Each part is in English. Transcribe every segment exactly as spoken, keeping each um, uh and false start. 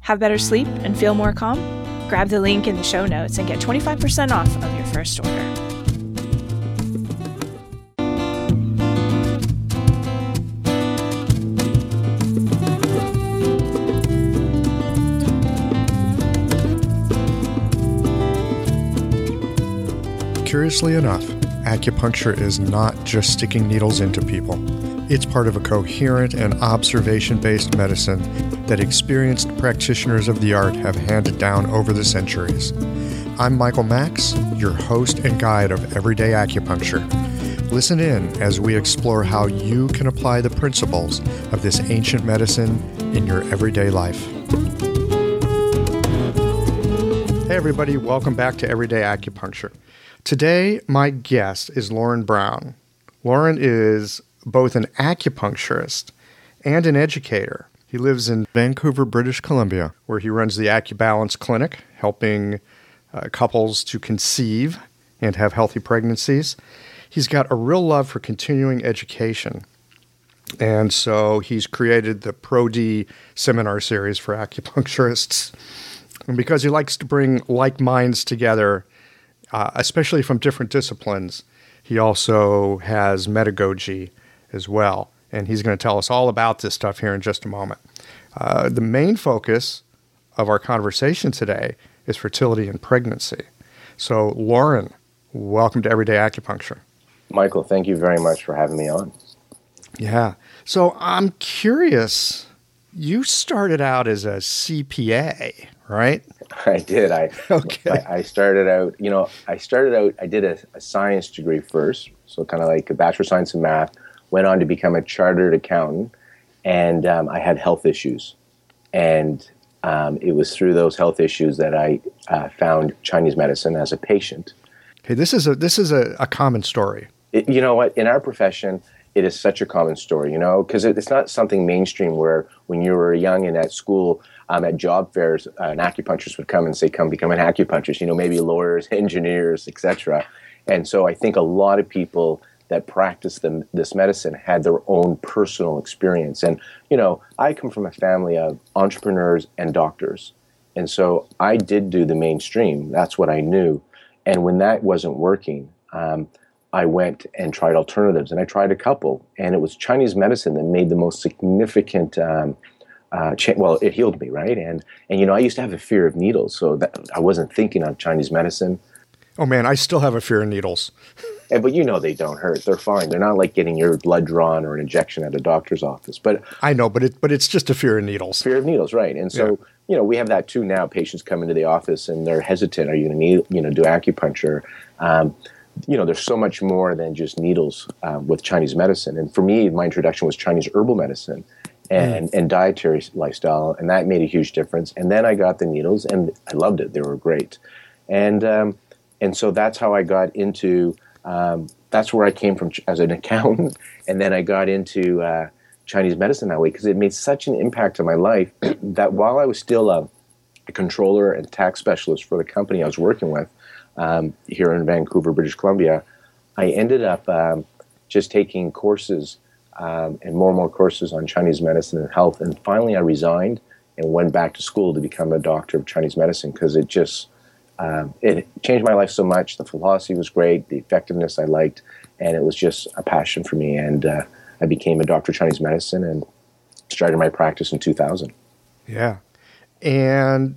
Have better sleep and feel more calm? Grab the link in the show notes and get twenty-five percent off of your first order. Curiously enough, acupuncture is not just sticking needles into people. It's part of a coherent and observation-based medicine that experienced practitioners of the art have handed down over the centuries. I'm Michael Max, your host and guide of Everyday Acupuncture. Listen in as we explore how you can apply the principles of this ancient medicine in your everyday life. Hey everybody, welcome back to Everyday Acupuncture. Today, my guest is Lauren Brown. Lauren is both an acupuncturist and an educator. He lives in Vancouver, British Columbia, where he runs the AcuBalance Clinic, helping uh, couples to conceive and have healthy pregnancies. He's got a real love for continuing education, and so he's created the Pro-D seminar series for acupuncturists. And because he likes to bring like minds together, Uh, especially from different disciplines, he also has Metagogy as well. And he's going to tell us all about this stuff here in just a moment. Uh, the main focus of our conversation today is fertility and pregnancy. So, Lauren, welcome to Everyday Acupuncture. Michael, thank you very much for having me on. Yeah. So, I'm curious, you started out as a C P A, right? I did. I, okay. I I started out, you know, I started out, I did a, a science degree first, so kind of like a Bachelor of Science in Math, went on to become a chartered accountant, and um, I had health issues. And um, it was through those health issues that I uh, found Chinese medicine as a patient. Okay, this is a this is a, a common story. It, you know what, in our profession, it is such a common story, you know, because it, it's not something mainstream where when you were young and at school, Um, at job fairs, uh, an acupuncturist would come and say, come become an acupuncturist, you know, maybe lawyers, engineers, et cetera. And so I think a lot of people that practice the, this medicine had their own personal experience. And, you know, I come from a family of entrepreneurs and doctors. And so I did do the mainstream. That's what I knew. And when that wasn't working, um, I went and tried alternatives. And I tried a couple. And it was Chinese medicine that made the most significant um Uh, cha- well, it healed me, right? And, and you know, I used to have a fear of needles, so that, I wasn't thinking of Chinese medicine. Oh, man, I still have a fear of needles. and, but you know they don't hurt. They're fine. They're not like getting your blood drawn or an injection at a doctor's office. But I know, but it but it's just a fear of needles. Fear of needles, right. And so, yeah. you know, we have that too now. Patients come into the office and they're hesitant. Are you going to need, you know, do acupuncture? Um, you know, there's so much more than just needles uh, with Chinese medicine. And for me, my introduction was Chinese herbal medicine. And, and dietary lifestyle, and that made a huge difference. And then I got the needles, and I loved it. They were great. And um, and so that's how I got into um, – that's where I came from as an accountant. And then I got into uh, Chinese medicine that way because it made such an impact on my life that while I was still a, a controller and tax specialist for the company I was working with um, here in Vancouver, British Columbia, I ended up um, just taking courses – Um, and more and more courses on Chinese medicine and health. And finally I resigned and went back to school to become a doctor of Chinese medicine because it just, um, it changed my life so much. The philosophy was great, the effectiveness I liked, and it was just a passion for me. And uh, I became a doctor of Chinese medicine and started my practice in two thousand. Yeah. And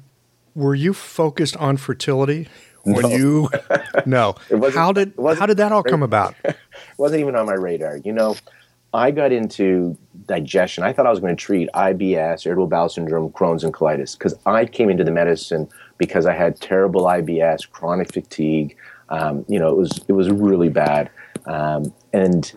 were you focused on fertility When no. you no, how did how did that all come about? It wasn't even on my radar. You know, I got into digestion. I thought I was going to treat I B S, irritable bowel syndrome, Crohn's, and colitis, because I came into the medicine because I had terrible I B S, chronic fatigue. Um, you know, it was it was really bad, um, and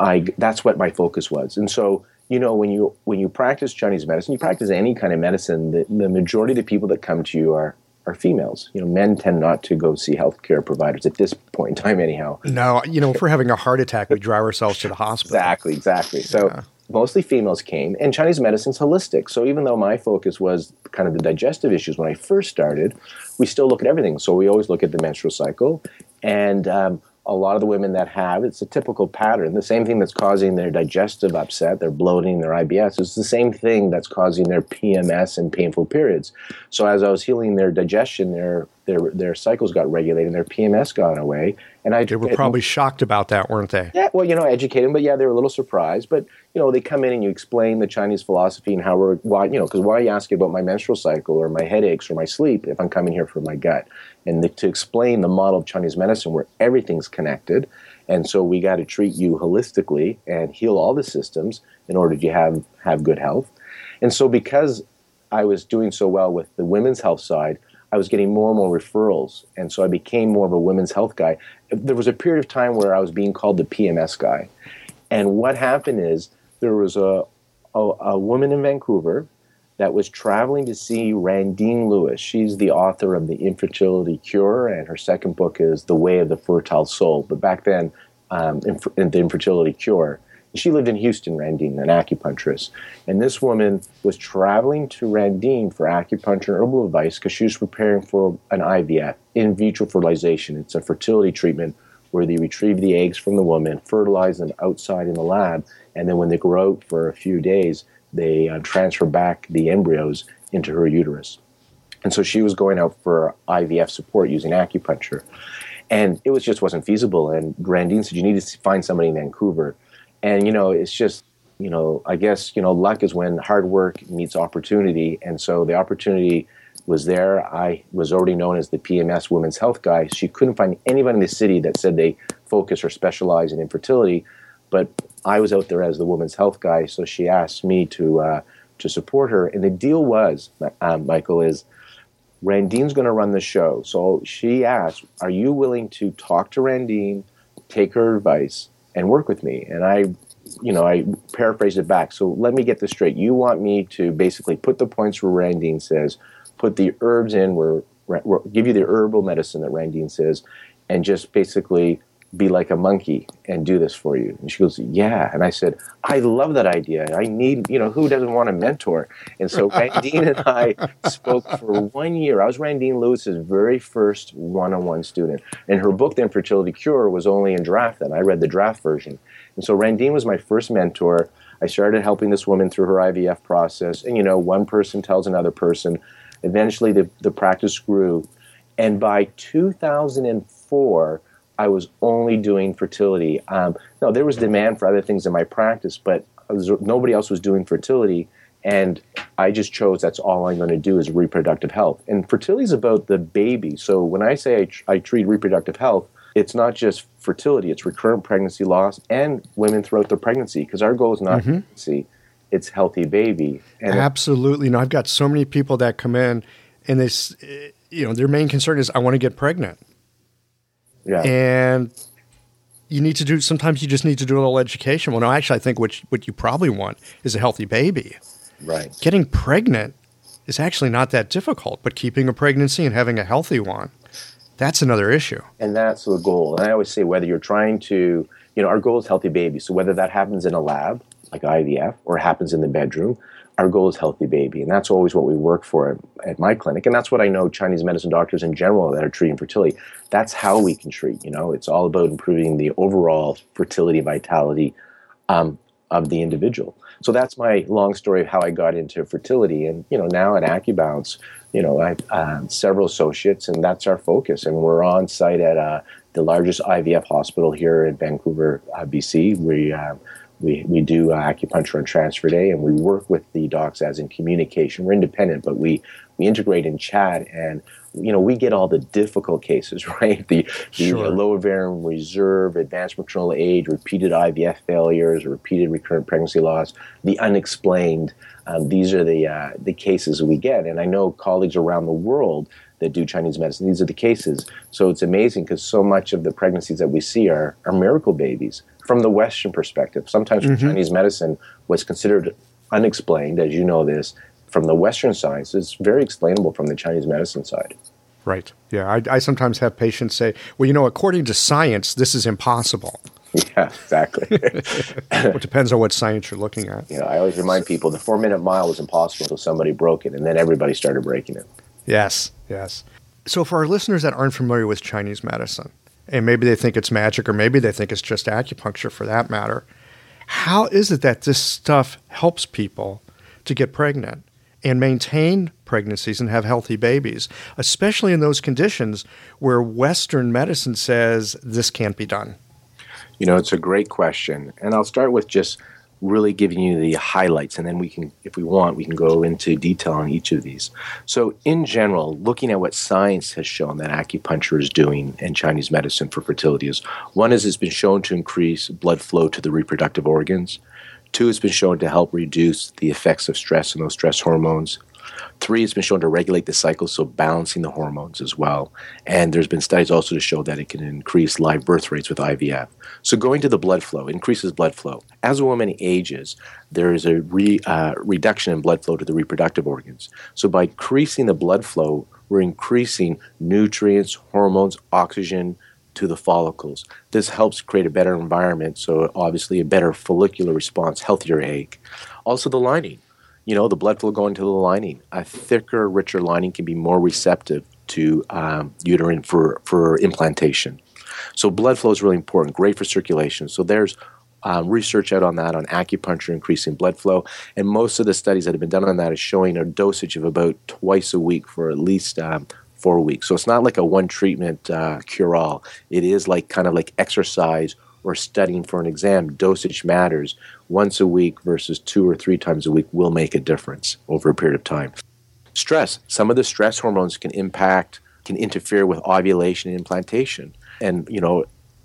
I that's what my focus was. And so, you know, when you when you practice Chinese medicine, you practice any kind of medicine. The, the majority of the people that come to you are. are females. You know, men tend not to go see healthcare providers at this point in time anyhow. No, you know, if we're having a heart attack, we drive ourselves to the hospital. Exactly, exactly. Yeah. So mostly females came, and Chinese medicine's holistic. So even though my focus was kind of the digestive issues when I first started, we still look at everything. So we always look at the menstrual cycle, and um, a lot of the women that have, it's a typical pattern. The same thing that's causing their digestive upset, their bloating, their I B S, it's the same thing that's causing their P M S and painful periods. So as I was healing their digestion, their their their cycles got regulated, their P M S got away. And I, they were probably it, shocked about that, weren't they? Yeah, well, you know, I educated them, but yeah, they were a little surprised. But, you know, they come in and you explain the Chinese philosophy and how we're, why, you know, because why are you asking about my menstrual cycle or my headaches or my sleep if I'm coming here for my gut? And the, to explain the model of Chinese medicine where everything's connected, and so we got to treat you holistically and heal all the systems in order to have, have good health. And so because I was doing so well with the women's health side, I was getting more and more referrals, and so I became more of a women's health guy. There was a period of time where I was being called the P M S guy, and what happened is there was a a, a woman in Vancouver that was traveling to see Randine Lewis. She's the author of The Infertility Cure, and her second book is The Way of the Fertile Soul. But back then, um, inf- The Infertility Cure. She lived in Houston, Randine, an acupuncturist. And this woman was traveling to Randine for acupuncture and herbal advice because she was preparing for an I V F, in vitro fertilization. It's a fertility treatment where they retrieve the eggs from the woman, fertilize them outside in the lab, and then when they grow out for a few days, they uh, transfer back the embryos into her uterus. And so she was going out for I V F support using acupuncture. And it was just wasn't feasible. And Randine said, you need to find somebody in Vancouver. And, you know, it's just, you know, I guess, you know, luck is when hard work meets opportunity. And so the opportunity was there. I was already known as the P M S women's health guy. She couldn't find anybody in the city that said they focus or specialize in infertility. But I was out there as the woman's health guy, so she asked me to uh, to support her. And the deal was, uh, Michael, is Randine's going to run the show. So she asked, are you willing to talk to Randine, take her advice, and work with me? And I, you know, I paraphrased it back. So let me get this straight. You want me to basically put the points where Randine says, put the herbs in, where, where give you the herbal medicine that Randine says, and just basically be like a monkey and do this for you. And she goes, yeah. And I said, I love that idea. I need, you know, who doesn't want a mentor? And so Randine and I spoke for one year. I was Randine Lewis's very first one-on-one student. And her book, The Infertility Cure, was only in draft then. I read the draft version. And so Randine was my first mentor. I started helping this woman through her I V F process. And, you know, one person tells another person. Eventually, the, the practice grew. And by two thousand four, I was only doing fertility. Um, no, there was demand for other things in my practice, but was, nobody else was doing fertility, and I just chose that's all I'm going to do is reproductive health. And fertility is about the baby. So when I say I, tr- I treat reproductive health, it's not just fertility. It's recurrent pregnancy loss and women throughout their pregnancy, because our goal is not mm-hmm. pregnancy. It's healthy baby. And absolutely. No, I've got so many people that come in, and they, you know, their main concern is I want to get pregnant. Yeah. And you need to do, sometimes you just need to do a little education. Well, no, actually, I think what you, what you probably want is a healthy baby. Right. Getting pregnant is actually not that difficult, but keeping a pregnancy and having a healthy one, that's another issue. And that's the goal. And I always say whether you're trying to, you know, our goal is healthy baby. So whether that happens in a lab, like I V F, or happens in the bedroom, our goal is healthy baby, and that's always what we work for at, at my clinic, and that's what I know Chinese medicine doctors in general that are treating fertility. That's how we can treat, you know. It's all about improving the overall fertility vitality um, of the individual. So that's my long story of how I got into fertility, and, you know, now at AcuBalance, you know, I have uh, several associates, and that's our focus, and we're on site at uh, the largest I V F hospital here in Vancouver, uh, B C. We uh, We we do uh, acupuncture on Transfer Day, and we work with the docs as in communication. We're independent, but we, we integrate and chat, and you know we get all the difficult cases, right? The, the sure. low ovarian reserve, advanced maternal age, repeated I V F failures, repeated recurrent pregnancy loss, the unexplained. Um, these are the uh, the cases we get, and I know colleagues around the world that do Chinese medicine. These are the cases. So it's amazing because so much of the pregnancies that we see are, are miracle babies from the Western perspective. Sometimes mm-hmm. Chinese medicine was considered unexplained, as you know this, from the Western science. It's very explainable from the Chinese medicine side. Right. Yeah. I, I sometimes have patients say, well, you know, according to science, this is impossible. Yeah, exactly. It depends on what science you're looking at. Yeah, you know, I always remind people the four-minute mile was impossible until somebody broke it, and then everybody started breaking it. Yes, yes. So for our listeners that aren't familiar with Chinese medicine, and maybe they think it's magic, or maybe they think it's just acupuncture for that matter, how is it that this stuff helps people to get pregnant and maintain pregnancies and have healthy babies, especially in those conditions where Western medicine says this can't be done? You know, it's a great question. And I'll start with just really giving you the highlights, and then we can, if we want, we can go into detail on each of these. So in general, looking at what science has shown that acupuncture is doing in Chinese medicine for fertility is, one is it's been shown to increase blood flow to the reproductive organs. Two, it's been shown to help reduce the effects of stress and those stress hormones. Three, it's been shown to regulate the cycle, so balancing the hormones as well. And there's been studies also to show that it can increase live birth rates with I V F. So going to the blood flow, increases blood flow. As a woman ages, there is a re, uh, reduction in blood flow to the reproductive organs. So by increasing the blood flow, we're increasing nutrients, hormones, oxygen to the follicles. This helps create a better environment, so obviously a better follicular response, healthier egg. Also the lining. You know, the blood flow going to the lining. A thicker, richer lining can be more receptive to um, uterine for, for implantation. So blood flow is really important, great for circulation. So there's uh, research out on that, on acupuncture increasing blood flow. And most of the studies that have been done on that is showing a dosage of about twice a week for at least um, four weeks. So it's not like a one treatment uh, cure-all. It is like kind of like exercise or studying for an exam. Dosage matters. Once a week versus two or three times a week will make a difference over a period of time. Stress. Some of the stress hormones can impact, can interfere with ovulation and implantation. And, you know,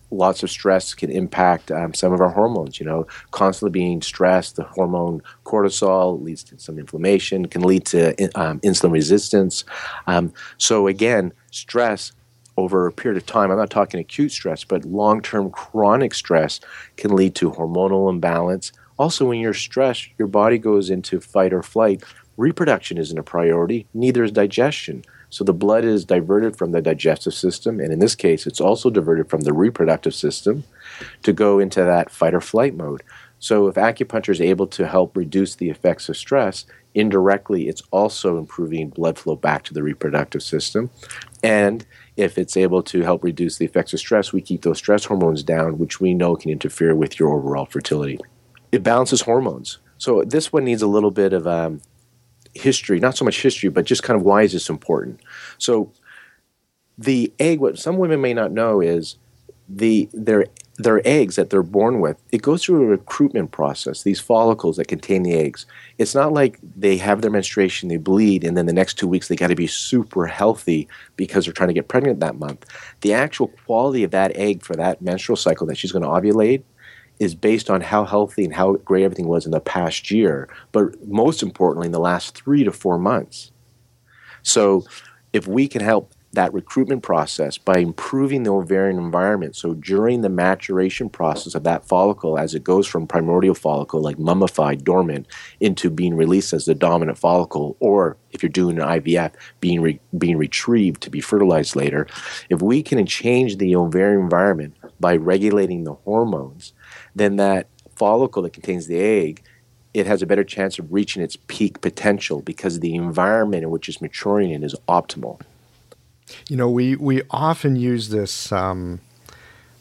lots of stress can impact um, some of our hormones. You know, constantly being stressed, the hormone cortisol leads to some inflammation, can lead to in, um, insulin resistance. Um, so again, stress over a period of time, I'm not talking acute stress, but long-term chronic stress can lead to hormonal imbalance. Also, when you're stressed, your body goes into fight or flight. Reproduction isn't a priority, neither is digestion. So the blood is diverted from the digestive system, and in this case, it's also diverted from the reproductive system to go into that fight or flight mode. So if acupuncture is able to help reduce the effects of stress, indirectly, it's also improving blood flow back to the reproductive system. And if it's able to help reduce the effects of stress, we keep those stress hormones down, which we know can interfere with your overall fertility. It balances hormones. So this one needs a little bit of um, history, not so much history, but just kind of why is this important? So the egg, what some women may not know is the their their eggs that they're born with, it goes through a recruitment process, these follicles that contain the eggs. It's not like they have their menstruation, they bleed, and then the next two weeks they got to be super healthy because they're trying to get pregnant that month. The actual quality of that egg for that menstrual cycle that she's going to ovulate is based on how healthy and how great everything was in the past year, but most importantly in the last three to four months. So if we can help that recruitment process by improving the ovarian environment. So during the maturation process of that follicle, as it goes from primordial follicle, like mummified, dormant, into being released as the dominant follicle, or if you're doing an I V F, being re- being retrieved to be fertilized later, if we can change the ovarian environment by regulating the hormones, then that follicle that contains the egg, it has a better chance of reaching its peak potential because the environment in which it's maturing in is optimal. You know, we, we often use this um,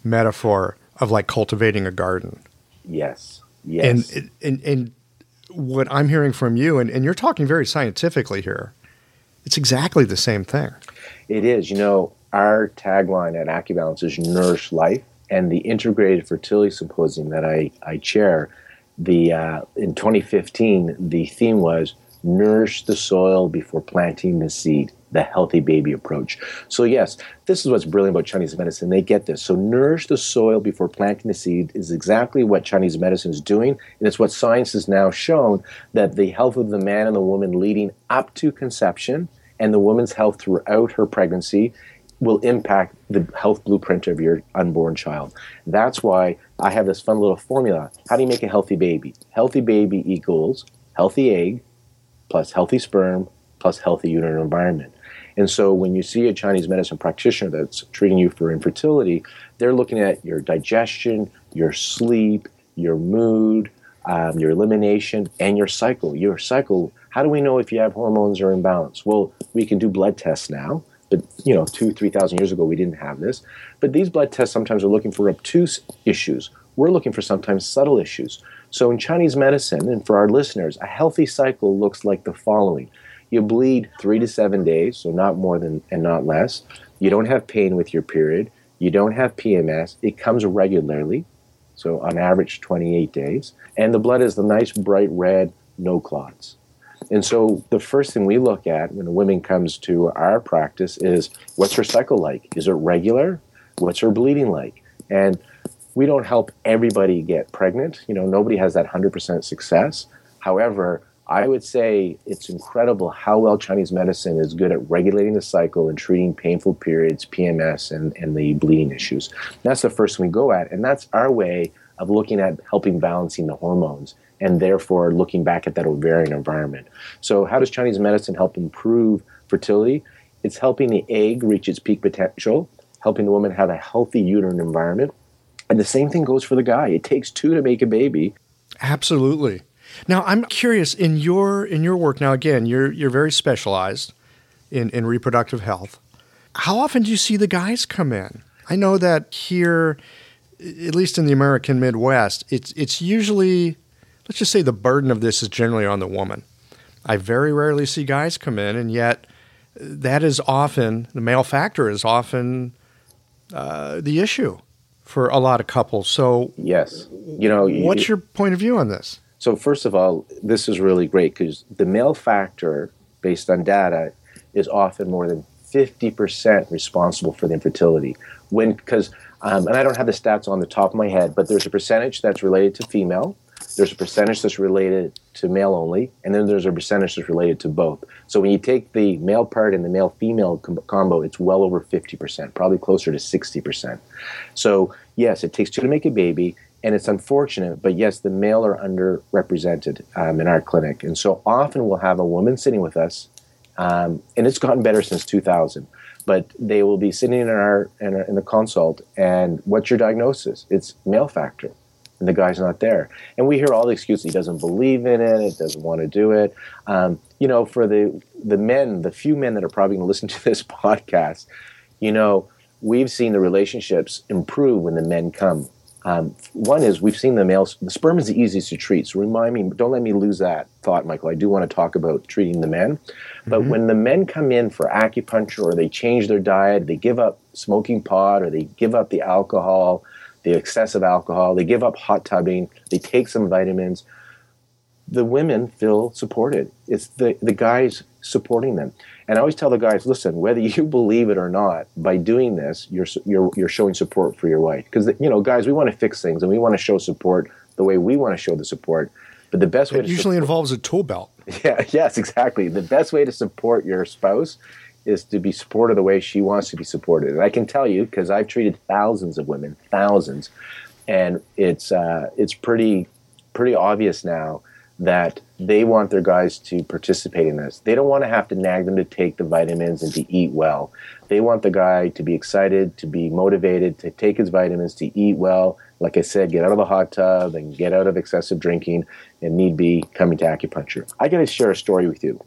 metaphor of like cultivating a garden. Yes, yes. And and, and what I'm hearing from you, and, and you're talking very scientifically here, it's exactly the same thing. It is. You know, our tagline at AcuBalance is Nourish Life, and the Integrated Fertility Symposium that I, I chair the uh, in twenty fifteen, the theme was nourish the soil before planting the seed, the healthy baby approach. So yes, this is what's brilliant about Chinese medicine. They get this. So nourish the soil before planting the seed is exactly what Chinese medicine is doing, and it's what science has now shown, that the health of the man and the woman leading up to conception and the woman's health throughout her pregnancy will impact the health blueprint of your unborn child. That's why I have this fun little formula. How do you make a healthy baby? Healthy baby equals healthy egg plus healthy sperm plus healthy uterine environment. And so when you see a Chinese medicine practitioner that's treating you for infertility, they're looking at your digestion, your sleep, your mood, um, your elimination, and your cycle. Your cycle, how do we know if you have hormones or imbalance? Well, we can do blood tests now. But, you know, two, three thousand years ago, we didn't have this. But these blood tests sometimes are looking for obtuse issues. We're looking for sometimes subtle issues. So in Chinese medicine, and for our listeners, a healthy cycle looks like the following. You bleed three to seven days, so not more than and not less. You don't have pain with your period. You don't have P M S. It comes regularly, so on average twenty-eight days. And the blood is the nice, bright red, no clots. And so the first thing we look at when a woman comes to our practice is, what's her cycle like? Is it regular? What's her bleeding like? And we don't help everybody get pregnant. You know, nobody has that one hundred percent success. However, I would say it's incredible how well Chinese medicine is good at regulating the cycle and treating painful periods, P M S, and, and the bleeding issues. And that's the first thing we go at, and that's our way of looking at helping balancing the hormones, and therefore looking back at that ovarian environment. So how does Chinese medicine help improve fertility? It's helping the egg reach its peak potential, helping the woman have a healthy uterine environment. And the same thing goes for the guy. It takes two to make a baby. Absolutely. Now, I'm curious, in your in your work, now again, you're you're very specialized in, in reproductive health. How often do you see the guys come in? I know that here, at least in the American Midwest, it's it's usually... let's just say the burden of this is generally on the woman. I very rarely see guys come in, and yet that is often, the male factor is often uh, the issue for a lot of couples. So yes, you know, what's you, your point of view on this? So first of all, this is really great because the male factor, based on data, is often more than fifty percent responsible for the infertility. When, because, um, and I don't have the stats on the top of my head, but there's a percentage that's related to female. There's a percentage that's related to male only, and then there's a percentage that's related to both. So when you take the male part and the male-female com- combo, it's well over fifty percent, probably closer to sixty percent. So yes, it takes two to make a baby, and it's unfortunate, but yes, the male are underrepresented um, in our clinic. And so often we'll have a woman sitting with us, um, and it's gotten better since two thousand, but they will be sitting in our, in our in the consult, and what's your diagnosis? It's male factor. And the guy's not there. And we hear all the excuses. He doesn't believe in it. It doesn't want to do it. Um, you know, for the the men, the few men that are probably going to listen to this podcast, you know, we've seen the relationships improve when the men come. Um, one is we've seen the males. The sperm is the easiest to treat. So remind me, don't let me lose that thought, Michael. I do want to talk about treating the men. But mm-hmm. when the men come in for acupuncture or they change their diet, they give up smoking pot or they give up the alcohol, the excessive alcohol, they give up hot tubbing, they take some vitamins, the women feel supported. It's the, the guys supporting them. And I always tell the guys, listen, whether you believe it or not, by doing this, you're you're, you're showing support for your wife. Because, you know, guys, we want to fix things and we want to show support the way we want to show the support. But the best way to usually involves a tool belt. Yeah, yes, exactly. The best way to support your spouse is to be supported the way she wants to be supported. And I can tell you, because I've treated thousands of women, thousands, and it's uh, it's pretty pretty obvious now that they want their guys to participate in this. They don't want to have to nag them to take the vitamins and to eat well. They want the guy to be excited, to be motivated, to take his vitamins, to eat well. Like I said, get out of the hot tub and get out of excessive drinking and need be coming to acupuncture. I got to share a story with you.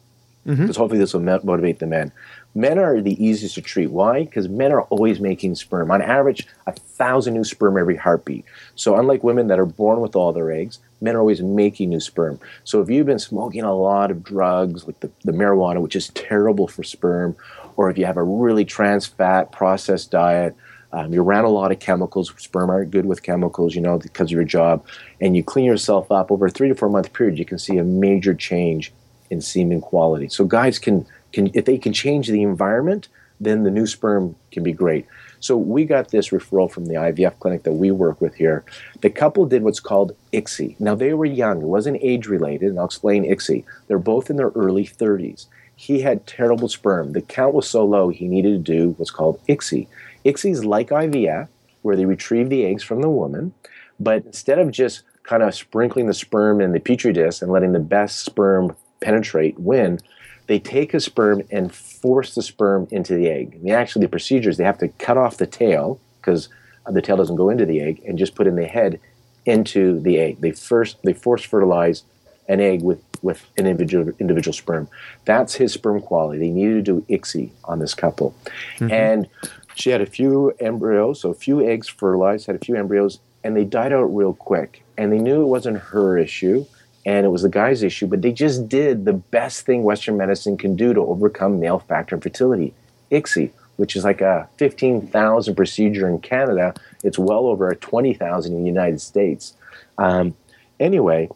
Mm-hmm. Because hopefully this will motivate the men. Men are the easiest to treat. Why? Because men are always making sperm. On average, a thousand new sperm every heartbeat. So unlike women that are born with all their eggs, men are always making new sperm. So if you've been smoking a lot of drugs, like the, the marijuana, which is terrible for sperm, or if you have a really trans fat processed diet, Um, you're around a lot of chemicals. Sperm aren't good with chemicals, you know, because of your job. And you clean yourself up over a three to four month period, you can see a major change in semen quality. So guys can, can if they can change the environment, then the new sperm can be great. So we got this referral from the I V F clinic that we work with here. The couple did what's called I C S I. Now, they were young. It wasn't age-related, and I'll explain I C S I. They're both in their early thirties. He had terrible sperm. The count was so low, he needed to do what's called I C S I. I C S I is like I V F, where they retrieve the eggs from the woman, but instead of just kind of sprinkling the sperm in the petri dish and letting the best sperm penetrate win, they take a sperm and force the sperm into the egg. And the, actually, the procedure is they have to cut off the tail, because the tail doesn't go into the egg, and just put in the head into the egg. They first they force fertilize an egg with, with an individual individual sperm. That's his sperm quality. They needed to do I C S I on this couple. Mm-hmm. And she had a few embryos, so a few eggs fertilized, had a few embryos, and they died out real quick. And they knew it wasn't her issue, and it was the guy's issue, but they just did the best thing Western medicine can do to overcome male factor infertility, I C S I, which is like a fifteen thousand procedure in Canada. It's well over twenty thousand in the United States. Um, anyway,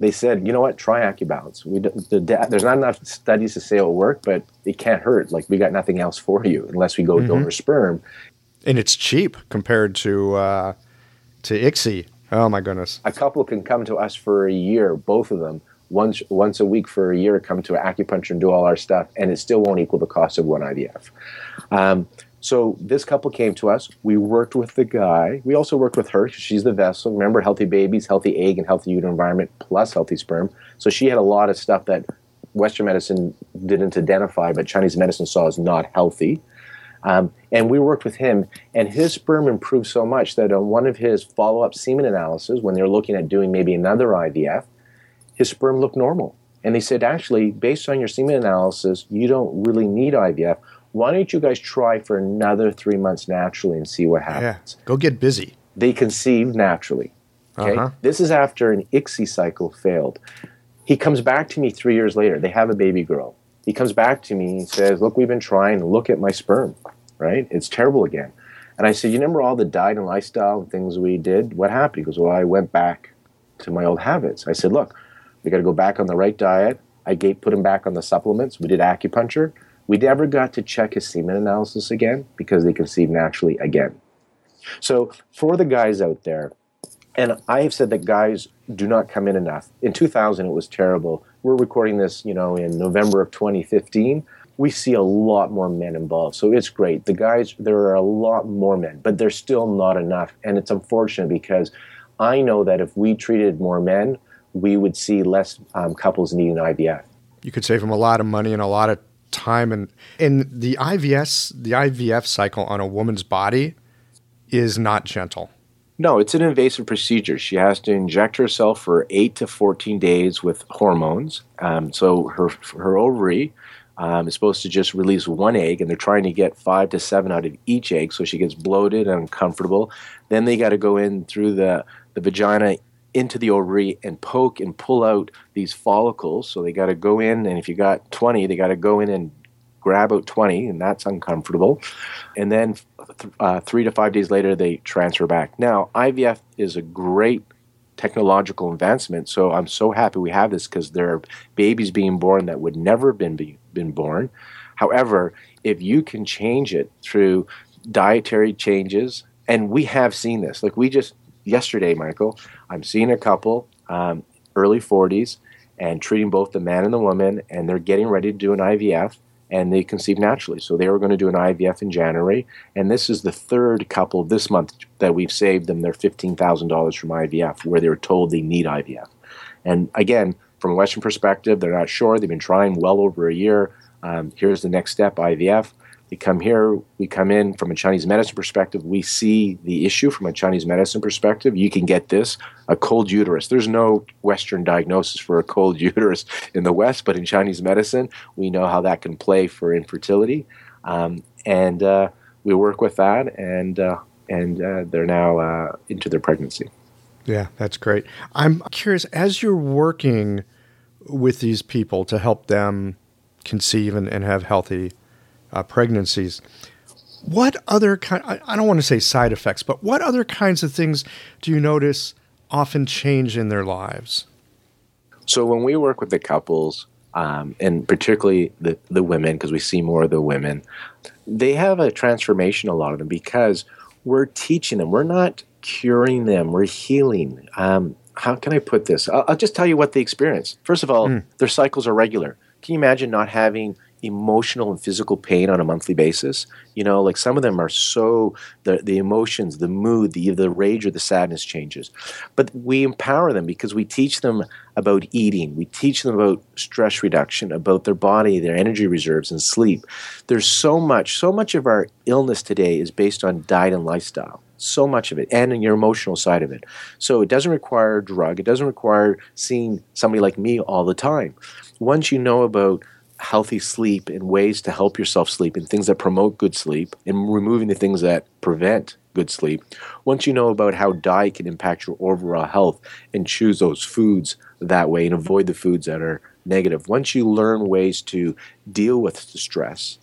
they said, you know what, try AcuBalance. We don't, the, there's not enough studies to say it'll work, but it can't hurt. Like, we got nothing else for you unless we go mm-hmm. donor sperm. And it's cheap compared to uh, to I C S I. Oh, my goodness. A couple can come to us for a year, both of them, once once a week for a year, come to acupuncture and do all our stuff, and it still won't equal the cost of one I V F. Um, so this couple came to us. We worked with the guy. We also worked with her, because she's the vessel. Remember, healthy babies, healthy egg, and healthy uterine environment, plus healthy sperm. So she had a lot of stuff that Western medicine didn't identify, but Chinese medicine saw as not healthy. Um, and we worked with him, and his sperm improved so much that on one of his follow-up semen analysis, when they were looking at doing maybe another I V F, his sperm looked normal. And they said, actually, based on your semen analysis, you don't really need I V F. Why don't you guys try for another three months naturally and see what happens? Yeah. Go get busy. They conceived naturally. Okay? Uh-huh. This is after an I C S I cycle failed. He comes back to me three years later. They have a baby girl. He comes back to me and says, look, we've been trying. Look at my sperm, right? It's terrible again. And I said, you remember all the diet and lifestyle and things we did? What happened? He goes, well, I went back to my old habits. I said, look, we got to go back on the right diet. I gave, put him back on the supplements. We did acupuncture. We never got to check his semen analysis again, because they conceived naturally again. So for the guys out there, and I have said that guys do not come in enough. In two thousand, it was terrible. We're recording this, you know, in November of twenty fifteen. We see a lot more men involved. So it's great. The guys, there are a lot more men, but they're still not enough. And it's unfortunate, because I know that if we treated more men, we would see less um, couples needing I V F. You could save them a lot of money and a lot of time. And, and the I V S, the I V F cycle on a woman's body is not gentle. No, it's an invasive procedure. She has to inject herself for eight to fourteen days with hormones. Um, so her her ovary um, is supposed to just release one egg, and they're trying to get five to seven out of each egg, so she gets bloated and uncomfortable. Then they got to go in through the, the vagina into the ovary and poke and pull out these follicles. So they got to go in, and if you got twenty, they got to go in and grab out twenty, and that's uncomfortable. And then th- uh, three to five days later, they transfer back. Now, I V F is a great technological advancement, so I'm so happy we have this, because there are babies being born that would never have been, be- been born. However, if you can change it through dietary changes, and we have seen this. Like, we just, yesterday, Michael, I'm seeing a couple, um, early forties, and treating both the man and the woman, and they're getting ready to do an I V F. And they conceive naturally. So they were going to do an I V F in January. And this is the third couple this month that we've saved them their fifteen thousand dollars from I V F, where they were told they need I V F. And again, from a Western perspective, they're not sure. They've been trying well over a year. Um, here's the next step, I V F. They come here. We come in from a Chinese medicine perspective. We see the issue from a Chinese medicine perspective. You can get this, a cold uterus. There's no Western diagnosis for a cold uterus in the West, but in Chinese medicine, we know how that can play for infertility. Um, and uh, we work with that, and uh, and uh, they're now uh, into their pregnancy. Yeah, that's great. I'm curious, as you're working with these people to help them conceive and, and have healthy Uh, pregnancies, What other kind, I don't want to say side effects, but what other kinds of things do you notice often change in their lives? So when we work with the couples, um, and particularly the, the women, because we see more of the women, they have a transformation, a lot of them, because we're teaching them. We're not curing them. We're healing. Um, how can I put this? I'll, I'll just tell you what they experience. First of all, mm. their cycles are regular. Can you imagine not having emotional and physical pain on a monthly basis? You know, like some of them are so, the, the emotions, the mood, the, the rage or the sadness changes. But we empower them because we teach them about eating. We teach them about stress reduction, about their body, their energy reserves, and sleep. There's so much, so much of our illness today is based on diet and lifestyle. So much of it, and in your emotional side of it. So it doesn't require a drug. It doesn't require seeing somebody like me all the time. Once you know about healthy sleep and ways to help yourself sleep and things that promote good sleep and removing the things that prevent good sleep, once you know about how diet can impact your overall health and choose those foods that way and avoid the foods that are negative, once you learn ways to deal with the stress,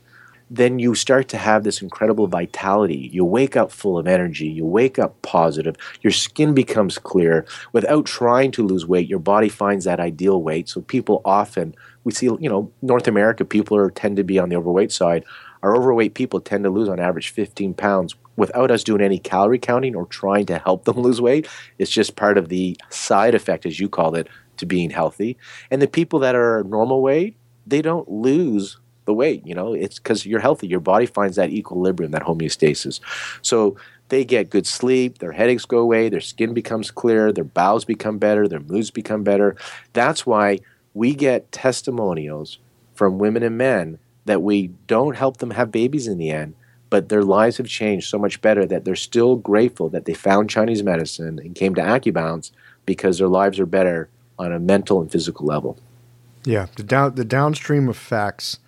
then you start to have this incredible vitality. You wake up full of energy. You wake up positive. Your skin becomes clear. Without trying to lose weight, your body finds that ideal weight. So people often, we see, you know, North America, people are, tend to be on the overweight side. Our overweight people tend to lose on average fifteen pounds without us doing any calorie counting or trying to help them lose weight. It's just part of the side effect, as you call it, to being healthy. And the people that are normal weight, they don't lose the weight, you know, it's because you're healthy. Your body finds that equilibrium, that homeostasis. So they get good sleep, their headaches go away, their skin becomes clear, their bowels become better, their moods become better. That's why we get testimonials from women and men that we don't help them have babies in the end, but their lives have changed so much better that they're still grateful that they found Chinese medicine and came to AcuBalance because their lives are better on a mental and physical level. Yeah, the down, the downstream effects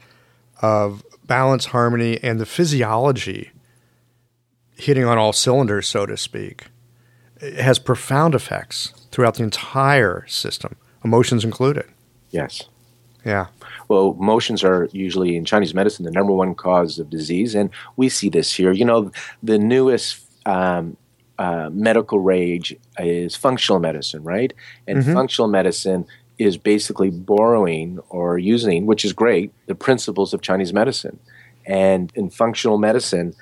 of balance, harmony, and the physiology hitting on all cylinders, so to speak, it has profound effects throughout the entire system, emotions included. Yes. Yeah. Well, emotions are usually, in Chinese medicine, the number one cause of disease, and we see this here. You know, the newest um, uh, medical rage is functional medicine, right? And mm-hmm. functional medicine is basically borrowing or using, which is great, the principles of Chinese medicine. And in functional medicine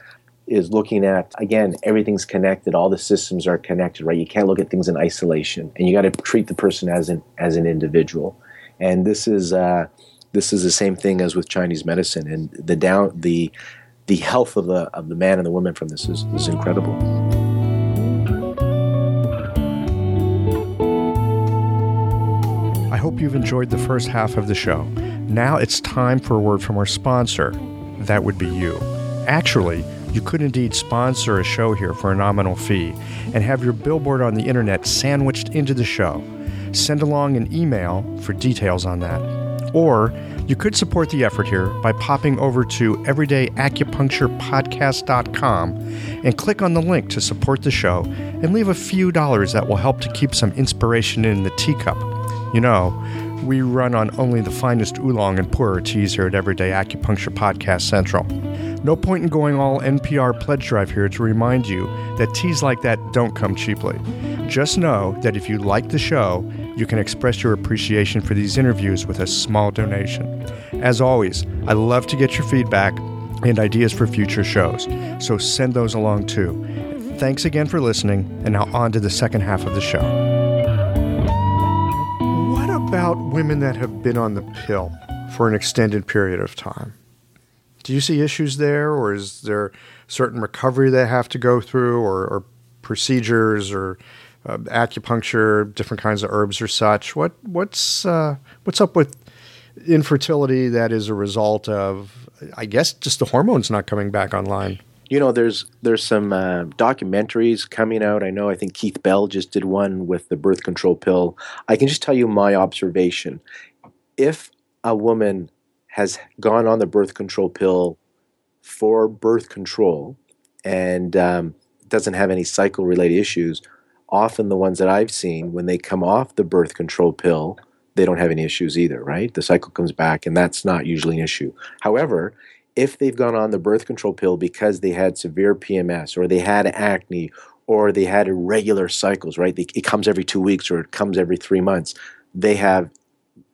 is looking at, again, everything's connected, all the systems are connected, right? You can't look at things in isolation, and you got to treat the person as an as an individual. And this is uh, this is the same thing as with Chinese medicine, and the down the the health of the of the man and the woman from this is, is incredible. Hope you've enjoyed the first half of the show. Now it's time for a word from our sponsor. That would be you. Actually, you could indeed sponsor a show here for a nominal fee and have your billboard on the internet sandwiched into the show. Send along an email for details on that. Or you could support the effort here by popping over to everyday acupuncture podcast dot com and click on the link to support the show and leave a few dollars that will help to keep some inspiration in the teacup. You know, we run on only the finest oolong and poorer teas here at Everyday Acupuncture Podcast Central. No point in going all N P R pledge drive here to remind you that teas like that don't come cheaply. Just know that if you like the show, you can express your appreciation for these interviews with a small donation. As always, I love to get your feedback and ideas for future shows, so send those along too. Thanks again for listening, and now on to the second half of the show. About women that have been on the pill for an extended period of time. Do you see issues there, or is there certain recovery they have to go through, or, or procedures, or uh, acupuncture, different kinds of herbs or such? What what's uh, what's up with infertility that is a result of, I guess, just the hormones not coming back online? You know, there's there's some uh, documentaries coming out. I know, I think Keith Bell just did one with the birth control pill. I can just tell you my observation. If a woman has gone on the birth control pill for birth control and um, doesn't have any cycle-related issues, often the ones that I've seen, when they come off the birth control pill, they don't have any issues either, right? The cycle comes back, and that's not usually an issue. However, if they've gone on the birth control pill because they had severe P M S or they had acne or they had irregular cycles, right? They, it comes every two weeks or it comes every three months. They have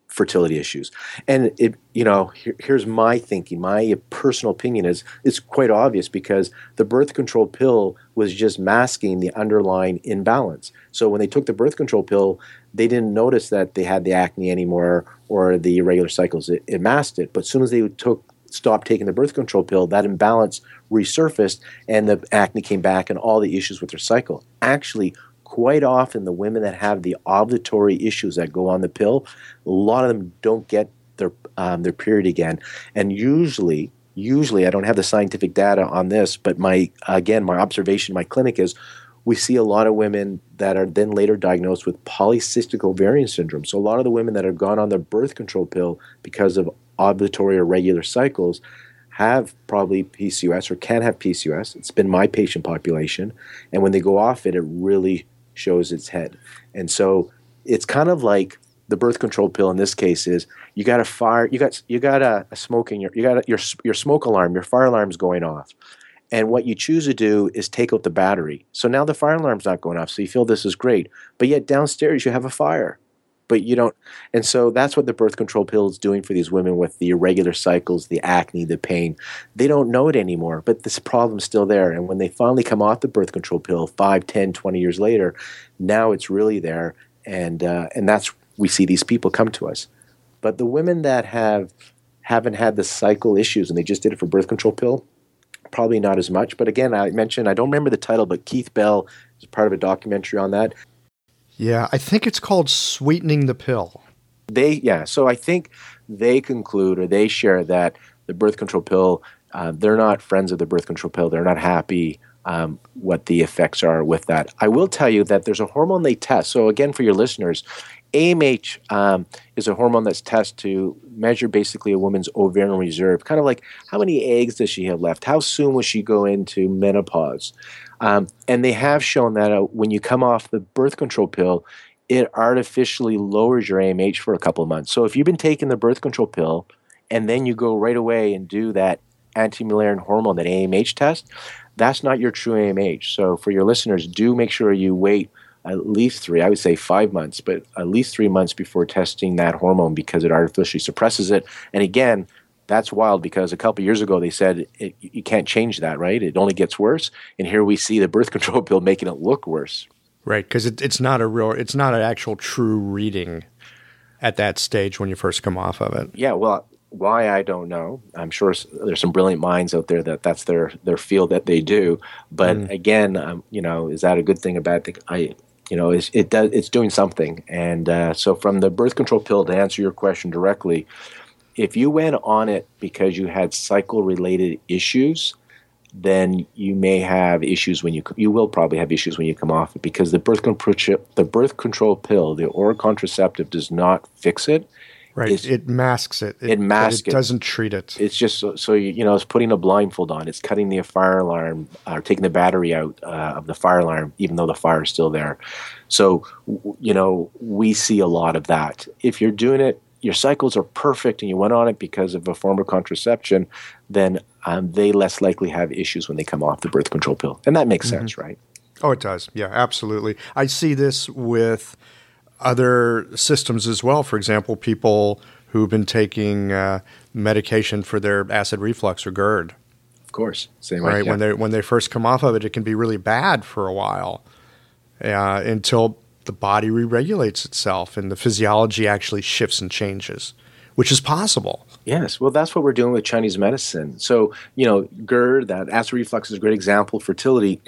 fertility issues. And it, you know, here, here's my thinking, my personal opinion is it's quite obvious because the birth control pill was just masking the underlying imbalance. So when they took the birth control pill, they didn't notice that they had the acne anymore or the irregular cycles. It, it masked it. But as soon as they took stopped taking the birth control pill, that imbalance resurfaced and the acne came back and all the issues with their cycle. Actually, quite often the women that have the ovulatory issues that go on the pill, a lot of them don't get their um, their period again. And usually, usually I don't have the scientific data on this, but my again, my observation, my clinic is we see a lot of women that are then later diagnosed with polycystic ovarian syndrome. So a lot of the women that have gone on their birth control pill because of ovulatory irregular cycles have probably P C O S or can have P C O S. It's been my patient population. And when they go off it, it really shows its head. And so it's kind of like the birth control pill in this case is you got a fire, you got you got a, a smoke in your, you got a, your your smoke alarm, your fire alarm's going off. And what you choose to do is take out the battery. So now the fire alarm's not going off. So you feel this is great. But yet downstairs you have a fire. But you don't. And so that's what the birth control pill is doing for these women with the irregular cycles, the acne, the pain. They don't know it anymore, but this problem's still there. And when they finally come off the birth control pill five, ten, twenty years later, now it's really there. And uh, and that's we see these people come to us. But the women that have haven't had the cycle issues and they just did it for birth control pill, probably not as much. But again, I mentioned, I don't remember the title, but Keith Bell is part of a documentary on that. Yeah, I think it's called Sweetening the Pill. They yeah, so I think they conclude or they share that the birth control pill, uh, they're not friends of the birth control pill. They're not happy um, what the effects are with that. I will tell you that there's a hormone they test. So again, for your listeners, A M H um, is a hormone that's tested to measure basically a woman's ovarian reserve, kind of like how many eggs does she have left? How soon will she go into menopause? Um, and they have shown that uh, when you come off the birth control pill, it artificially lowers your A M H for a couple of months. So if you've been taking the birth control pill and then you go right away and do that anti-Mullerian hormone, that A M H test, that's not your true A M H. So for your listeners, do make sure you wait at least three, I would say five months, but at least three months before testing that hormone because it artificially suppresses it. And again, that's wild because a couple of years ago they said it, you can't change that, right? It only gets worse. And here we see the birth control pill making it look worse. Right, because it, it's not a real, it's not an actual true reading at that stage when you first come off of it. Yeah, well, why I don't know. I'm sure there's some brilliant minds out there that that's their their field that they do. But mm. again, um, you know, is that a good thing, a bad thing? I You know, it's, it does, it's doing something. And uh, so from the birth control pill, to answer your question directly, if you went on it because you had cycle-related issues, then you may have issues when you – you will probably have issues when you come off it because the birth control, the birth control pill, the oral contraceptive, does not fix it. Right. It's, it masks it. It, it masks it. It doesn't treat it. It's just so, so you, you know, it's putting a blindfold on. It's cutting the fire alarm or taking the battery out uh, of the fire alarm, even though the fire is still there. So, you know, we see a lot of that. If you're doing it, your cycles are perfect and you went on it because of a form of contraception, then um, they less likely have issues when they come off the birth control pill. And that makes mm-hmm. sense, right? Oh, it does. Yeah, absolutely. I see this with other systems as well. For example, people who've been taking uh, medication for their acid reflux or GERD. Of course, same right. Way, yeah. When they when they first come off of it, it can be really bad for a while uh, until the body re-regulates itself and the physiology actually shifts and changes, which is possible. Yes. Well, that's what we're doing with Chinese medicine. So, you know, GERD, that acid reflux is a great example. Fertility,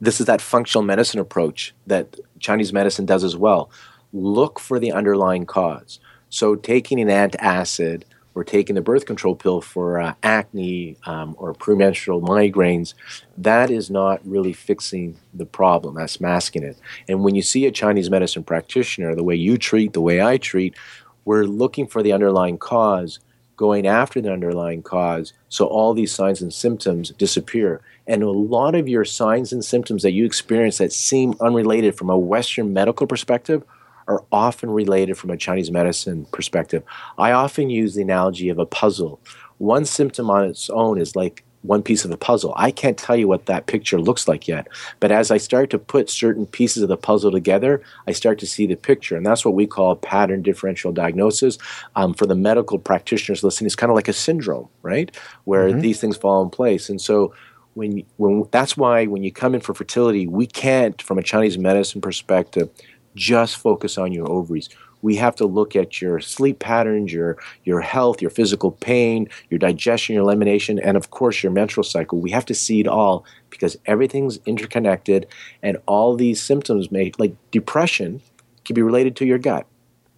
this is that functional medicine approach that Chinese medicine does as well. Look for the underlying cause. So taking an antacid or taking the birth control pill for uh, acne um, or premenstrual migraines, that is not really fixing the problem. That's masking it. And when you see a Chinese medicine practitioner, the way you treat, the way I treat, we're looking for the underlying cause, going after the underlying cause, so all these signs and symptoms disappear. And a lot of your signs and symptoms that you experience that seem unrelated from a Western medical perspective are often related from a Chinese medicine perspective. I often use the analogy of a puzzle. One symptom on its own is like one piece of a puzzle. I can't tell you what that picture looks like yet, but as I start to put certain pieces of the puzzle together, I start to see the picture, and that's what we call pattern differential diagnosis. Um, for the medical practitioners listening, it's kind of like a syndrome, right, where mm-hmm. these things fall in place. And so when when that's why when you come in for fertility, we can't, from a Chinese medicine perspective, just focus on your ovaries. We have to look at your sleep patterns, your your health, your physical pain, your digestion, your elimination, and of course your menstrual cycle. We have to see it all because everything's interconnected, and all these symptoms may, like depression, can be related to your gut.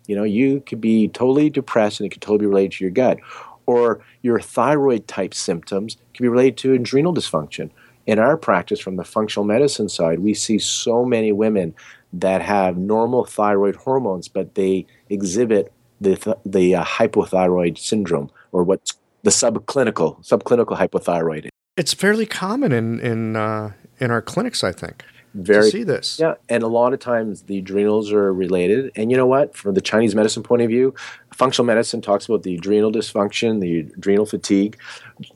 You know, you could be totally depressed and it could totally be related to your gut. Or your thyroid type symptoms can be related to adrenal dysfunction. In our practice, from the functional medicine side, we see so many women that have normal thyroid hormones, but they exhibit the th- the uh, hypothyroid syndrome, or what's the subclinical subclinical hypothyroid. It's fairly common in in uh, in our clinics, I think. Very, to see this, yeah, and a lot of times the adrenals are related. And you know what? From the Chinese medicine point of view, functional medicine talks about the adrenal dysfunction, the adrenal fatigue.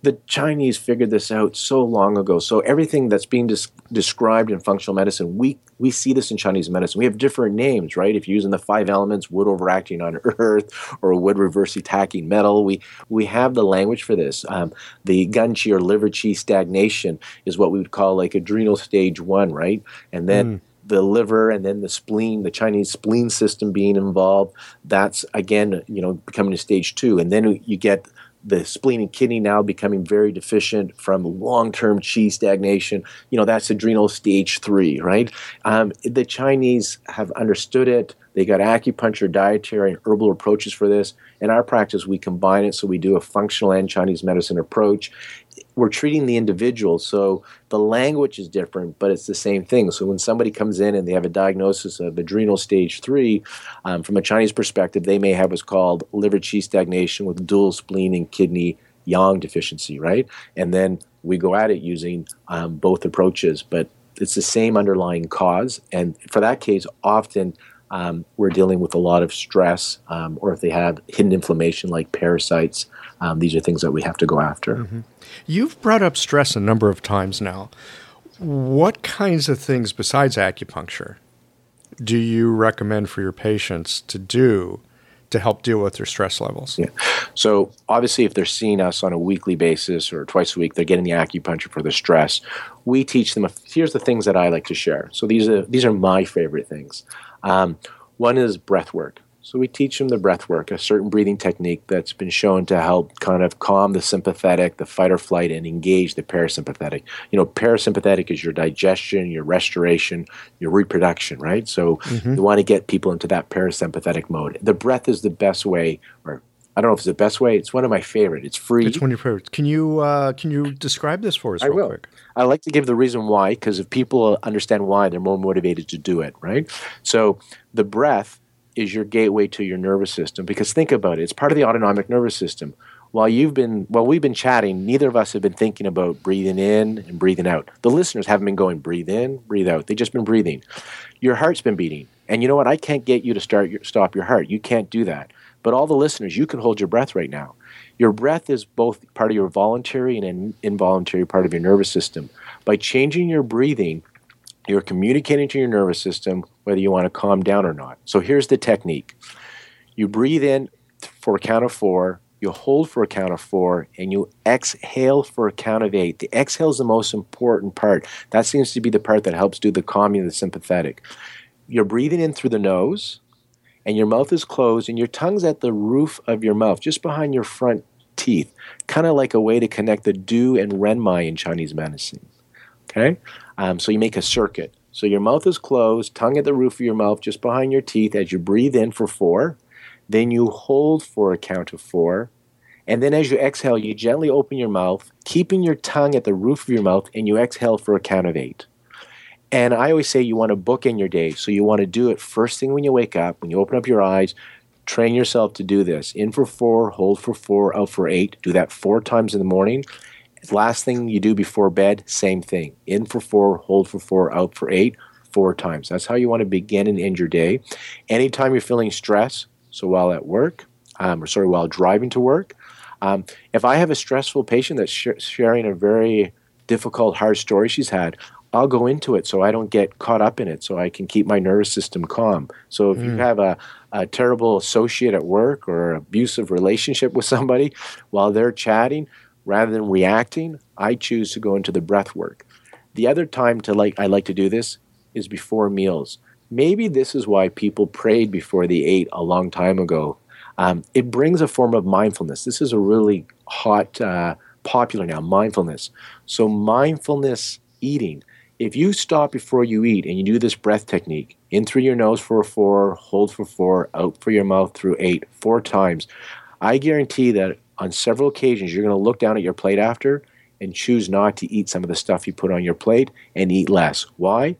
The Chinese figured this out so long ago. So everything that's being dis- described in functional medicine, we we see this in Chinese medicine. We have different names, right? If you're using the five elements, wood overacting on earth, or wood reverse attacking metal, we we have the language for this. Um, the gun qi or liver qi stagnation is what we would call like adrenal stage one, right? And then mm. the liver, and then the spleen, the Chinese spleen system being involved, that's again, you know, becoming a stage two. And then you get the spleen and kidney now becoming very deficient from long-term qi stagnation. You know, that's adrenal stage three, right? Um, the Chinese have understood it. They got acupuncture, dietary, and herbal approaches for this. In our practice, we combine it, so we do a functional and Chinese medicine approach. We're treating the individual, so the language is different, but it's the same thing. So when somebody comes in and they have a diagnosis of adrenal stage three, um, from a Chinese perspective, they may have what's called liver qi stagnation with dual spleen and kidney yang deficiency, right? And then we go at it using um, both approaches, but it's the same underlying cause. And for that case, often Um, we're dealing with a lot of stress, um, or if they have hidden inflammation like parasites, um, these are things that we have to go after. Mm-hmm. You've brought up stress a number of times now. What kinds of things besides acupuncture do you recommend for your patients to do to help deal with their stress levels? Yeah. So obviously if they're seeing us on a weekly basis or twice a week, they're getting the acupuncture for the stress. We teach them, a, here's the things that I like to share. So these are, these are my favorite things. Um, one is breath work. So we teach them the breath work, a certain breathing technique that's been shown to help kind of calm the sympathetic, the fight or flight, and engage the parasympathetic. You know, parasympathetic is your digestion, your restoration, your reproduction, right? So mm-hmm. you want to get people into that parasympathetic mode. The breath is the best way, or I don't know if it's the best way. It's one of my favorite. It's free. It's one of your favorites. Can you uh, can you describe this for us I real will. quick? I like to give the reason why, because if people understand why, they're more motivated to do it, right? So the breath is your gateway to your nervous system, because think about it. It's part of the autonomic nervous system. While you've been, while we've been chatting, neither of us have been thinking about breathing in and breathing out. The listeners haven't been going breathe in, breathe out. They've just been breathing. Your heart's been beating. And you know what? I can't get you to start your, stop your heart. You can't do that. But all the listeners, you can hold your breath right now. Your breath is both part of your voluntary and involuntary part of your nervous system. By changing your breathing, you're communicating to your nervous system whether you want to calm down or not. So here's the technique. You breathe in for a count of four, you hold for a count of four, and you exhale for a count of eight. The exhale is the most important part. That seems to be the part that helps do the calming of the sympathetic. You're breathing in through the nose, and your mouth is closed, and your tongue's at the roof of your mouth, just behind your front teeth, kind of like a way to connect the do and renmai in Chinese medicine, okay? Um, so you make a circuit. So your mouth is closed, tongue at the roof of your mouth, just behind your teeth, as you breathe in for four, then you hold for a count of four, and then as you exhale, you gently open your mouth, keeping your tongue at the roof of your mouth, and you exhale for a count of eight. And I always say you want to book in your day, so you want to do it first thing when you wake up, when you open up your eyes. Train yourself to do this. In for four, hold for four, out for eight. Do that four times in the morning. Last thing you do before bed, same thing. In for four, hold for four, out for eight. four times. That's how you want to begin and end your day. Anytime you're feeling stress, so while at work, um, or sorry, while driving to work, um, if I have a stressful patient that's sh- sharing a very difficult, hard story she's had, I'll go into it so I don't get caught up in it, so I can keep my nervous system calm. So if mm. you have a, a terrible associate at work or abusive relationship with somebody, while they're chatting, rather than reacting, I choose to go into the breath work. The other time to like I like to do this is before meals. Maybe this is why people prayed before they ate a long time ago. Um, it brings a form of mindfulness. This is a really hot, uh, popular now, mindfulness. So mindfulness eating. If you stop before you eat and you do this breath technique, in through your nose for four, hold for four, out for your mouth through eight, four times, I guarantee that on several occasions you're going to look down at your plate after and choose not to eat some of the stuff you put on your plate and eat less. Why?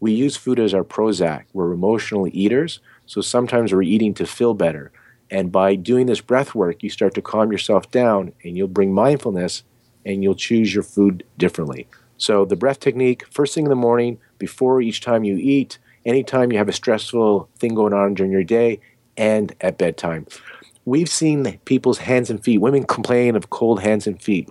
We use food as our Prozac. We're emotional eaters, so sometimes we're eating to feel better. And by doing this breath work, you start to calm yourself down and you'll bring mindfulness and you'll choose your food differently. So the breath technique, first thing in the morning, before each time you eat, anytime you have a stressful thing going on during your day, and at bedtime. We've seen people's hands and feet. Women complain of cold hands and feet.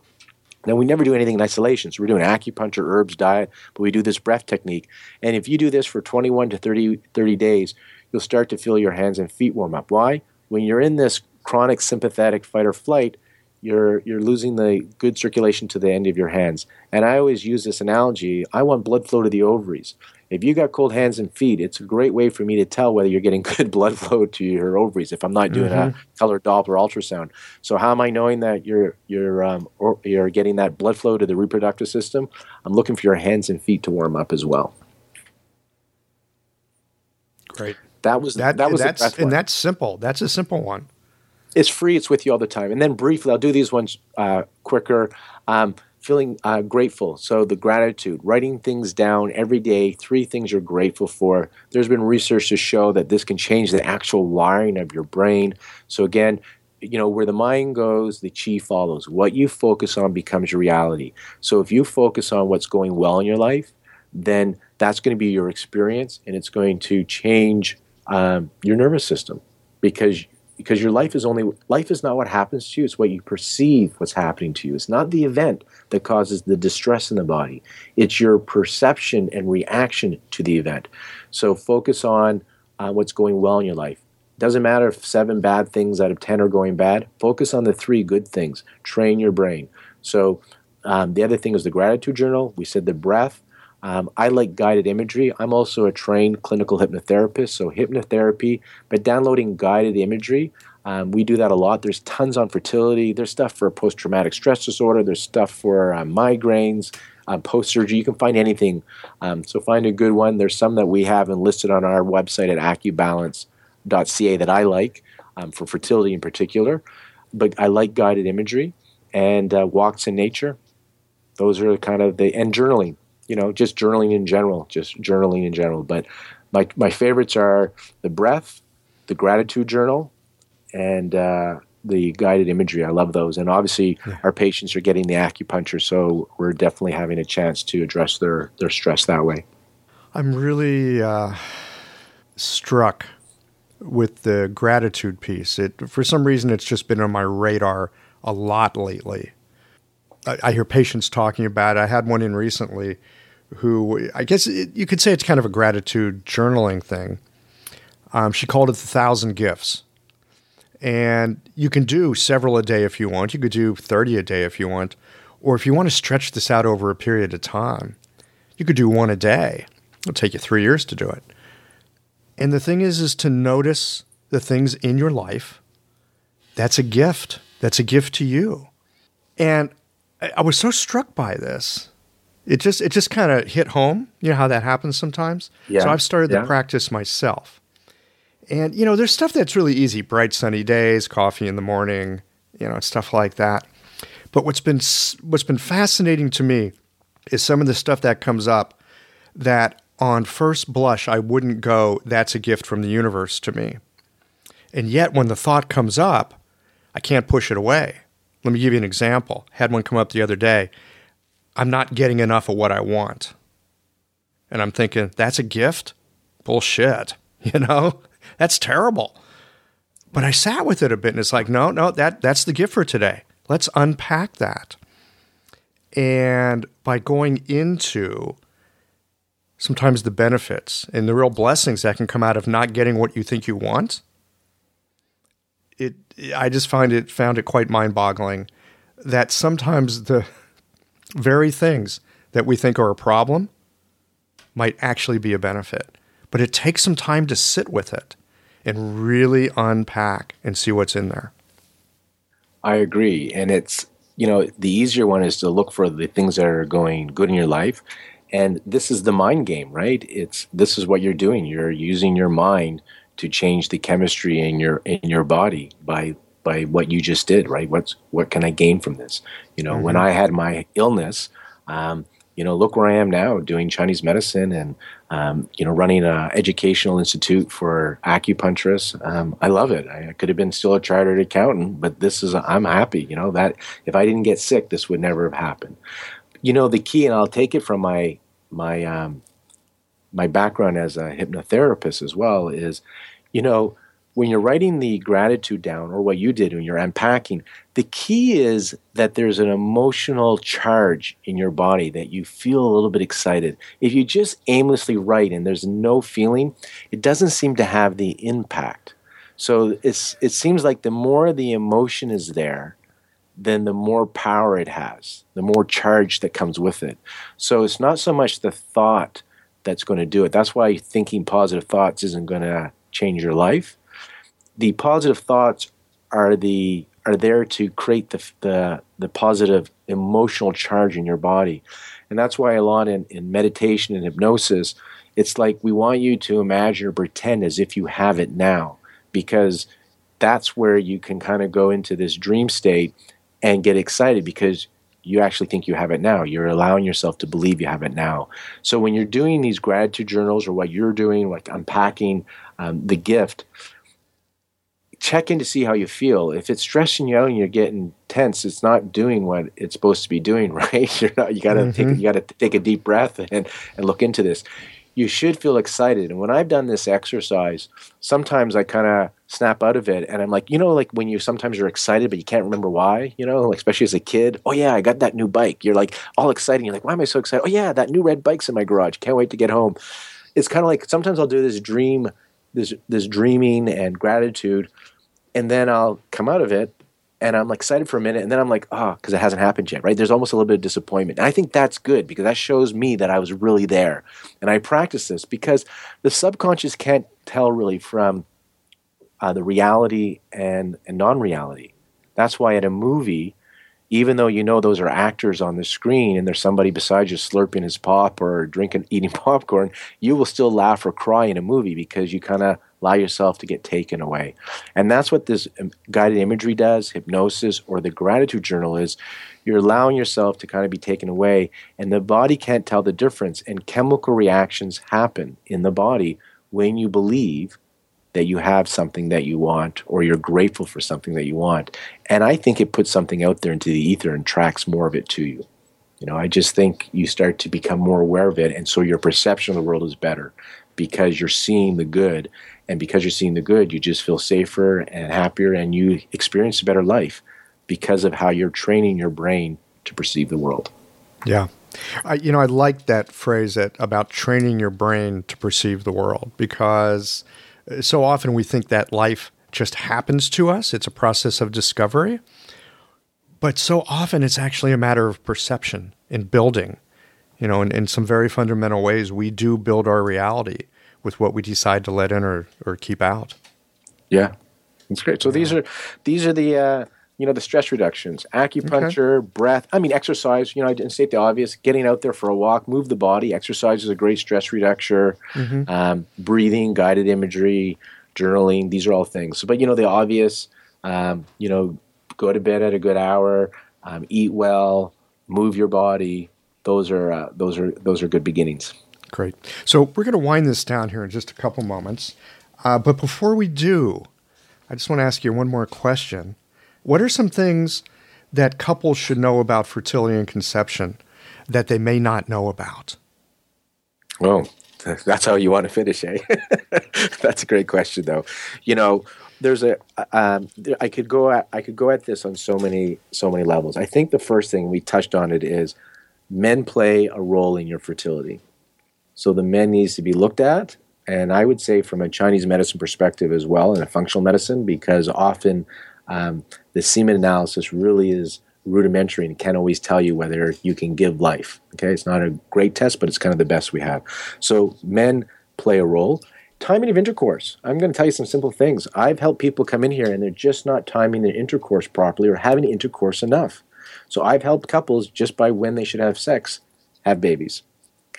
Now, we never do anything in isolation. So we're doing acupuncture, herbs, diet, but we do this breath technique. And if you do this for twenty-one to thirty days, you'll start to feel your hands and feet warm up. Why? When you're in this chronic sympathetic fight or flight, You're you're losing the good circulation to the end of your hands. And I always use this analogy. I want blood flow to the ovaries. If you got cold hands and feet, it's a great way for me to tell whether you're getting good blood flow to your ovaries if I'm not doing mm-hmm. a color Doppler ultrasound. So how am I knowing that you're you're um, or you're getting that blood flow to the reproductive system? I'm looking for your hands and feet to warm up as well. Great. That was that, that was that's, the breath and that's simple. That's a simple one. It's free. It's with you all the time. And then briefly, I'll do these ones uh, quicker. Um, feeling uh, grateful. So the gratitude, writing things down every day, three things you're grateful for. There's been research to show that this can change the actual wiring of your brain. So again, you know, where the mind goes, the chi follows. What you focus on becomes your reality. So if you focus on what's going well in your life, then that's going to be your experience, and it's going to change um, your nervous system because Because your life is only life is not what happens to you. It's what you perceive what's happening to you. It's not the event that causes the distress in the body. It's your perception and reaction to the event. So focus on uh, what's going well in your life. Doesn't matter if seven bad things out of ten are going bad. Focus on the three good things. Train your brain. So um, the other thing is the gratitude journal. We said the breath. Um, I like guided imagery. I'm also a trained clinical hypnotherapist, so hypnotherapy, but downloading guided imagery, um, we do that a lot. There's tons on fertility. There's stuff for post-traumatic stress disorder. There's stuff for uh, migraines, um, post-surgery. You can find anything, um, so find a good one. There's some that we have enlisted on our website at acu balance dot c a that I like, um, for fertility in particular, but I like guided imagery and uh, walks in nature. Those are kind of the, and journaling. You know, just journaling in general, just journaling in general. But my my favorites are the breath, the gratitude journal, and uh, the guided imagery. I love those. And obviously yeah. our patients are getting the acupuncture, so we're definitely having a chance to address their, their stress that way. I'm really uh, struck with the gratitude piece. It, for some reason, it's just been on my radar a lot lately. I, I hear patients talking about it. I had one in recently who I guess it, you could say it's kind of a gratitude journaling thing. Um, she called it the thousand gifts. And you can do several a day if you want. You could do thirty a day if you want. Or if you want to stretch this out over a period of time, you could do one a day. It'll take you three years to do it. And the thing is, is to notice the things in your life. That's a gift. That's a gift to you. And I, I was so struck by this. It just it just kind of hit home, you know how that happens sometimes? Yeah. So I've started the yeah. practice myself. And, you know, there's stuff that's really easy, bright sunny days, coffee in the morning, you know, stuff like that. But what's been what's been fascinating to me is some of the stuff that comes up that on first blush I wouldn't go, that's a gift from the universe to me. And yet when the thought comes up, I can't push it away. Let me give you an example. I had one come up the other day. I'm not getting enough of what I want. And I'm thinking, that's a gift? Bullshit. You know, that's terrible. But I sat with it a bit, and it's like, no, no, that that's the gift for today. Let's unpack that. And by going into sometimes the benefits and the real blessings that can come out of not getting what you think you want, it I just find it found it quite mind-boggling that sometimes the very things that we think are a problem might actually be a benefit. But it takes some time to sit with it and really unpack and see what's in there. I agree. And it's, you know, the easier one is to look for the things that are going good in your life. And this is the mind game, right? It's, this is what you're doing. You're using your mind to change the chemistry in your, in your body by, by what you just did, right? What's, what can I gain from this? You know, mm-hmm. when I had my illness, um, you know, look where I am now, doing Chinese medicine and, um, you know, running an educational institute for acupuncturists. Um, I love it. I could have been still a chartered accountant, but this is, I'm happy, you know, that if I didn't get sick, this would never have happened. You know, the key, and I'll take it from my, my, um, my background as a hypnotherapist as well is, you know, when you're writing the gratitude down or what you did when you're unpacking, the key is that there's an emotional charge in your body that you feel a little bit excited. If you just aimlessly write and there's no feeling, it doesn't seem to have the impact. So it's it seems like the more the emotion is there, then the more power it has, the more charge that comes with it. So it's not so much the thought that's going to do it. That's why thinking positive thoughts isn't going to change your life. The positive thoughts are the are there to create the, the the positive emotional charge in your body. And that's why a lot in, in meditation and hypnosis, it's like we want you to imagine or pretend as if you have it now, because that's where you can kind of go into this dream state and get excited because you actually think you have it now. You're allowing yourself to believe you have it now. So when you're doing these gratitude journals or what you're doing, like unpacking um, the gift, check in to see how you feel. If it's stressing you out and you're getting tense, it's not doing what it's supposed to be doing, right? You're not, you gotta mm-hmm. take you gotta take a deep breath and, and look into this. You should feel excited. And when I've done this exercise, sometimes I kind of snap out of it and I'm like, you know, like when you sometimes you're excited but you can't remember why, you know, like especially as a kid. Oh yeah, I got that new bike. You're like all excited. You're like, why am I so excited? Oh yeah, that new red bike's in my garage. Can't wait to get home. It's kind of like sometimes I'll do this dream This, this dreaming and gratitude, and then I'll come out of it and I'm excited for a minute and then I'm like, ah, oh, because it hasn't happened yet, right? There's almost a little bit of disappointment. And I think that's good because that shows me that I was really there. And I practice this because the subconscious can't tell really from uh, the reality and, and non-reality. That's why at a movie, even though you know those are actors on the screen and there's somebody beside you slurping his pop or drinking, eating popcorn, you will still laugh or cry in a movie because you kind of allow yourself to get taken away. And that's what this guided imagery does, hypnosis, or the gratitude journal is. You're allowing yourself to kind of be taken away, and the body can't tell the difference. And chemical reactions happen in the body when you believe that you have something that you want or you're grateful for something that you want. And I think it puts something out there into the ether and tracks more of it to you. You know, I just think you start to become more aware of it, and so your perception of the world is better because you're seeing the good. And because you're seeing the good, you just feel safer and happier, and you experience a better life because of how you're training your brain to perceive the world. Yeah. I, you know, I like that phrase that, about training your brain to perceive the world, because so often we think that life just happens to us. It's a process of discovery. But so often it's actually a matter of perception and building. You know, in, in some very fundamental ways, we do build our reality with what we decide to let in or, or keep out. Yeah, that's great. So yeah. these are these are the, uh, you know, the stress reductions, acupuncture, okay. breath. I mean, exercise, you know, I didn't state the obvious, getting out there for a walk, move the body. Exercise is a great stress reductor. Mm-hmm. Um, breathing, guided imagery, journaling, these are all things. But, you know, the obvious, um, you know, go to bed at a good hour, um, eat well, move your body. Those are, uh, those are, those are good beginnings. Great. So we're going to wind this down here in just a couple moments. Uh, but before we do, I just want to ask you one more question. What are some things that couples should know about fertility and conception that they may not know about? Oh, that's how you want to finish, eh? That's a great question, though. You know, there's a um, I could go at, I could go at this on so many so many levels. I think the first thing we touched on it is men play a role in your fertility, so the men needs to be looked at, and I would say from a Chinese medicine perspective as well, and a functional medicine, because often um, the semen analysis really is rudimentary and can't always tell you whether you can give life. Okay, it's not a great test, but it's kind of the best we have. So men play a role. Timing of intercourse. I'm going to tell you some simple things. I've helped people come in here and they're just not timing their intercourse properly or having intercourse enough. So I've helped couples just by when they should have sex, have babies.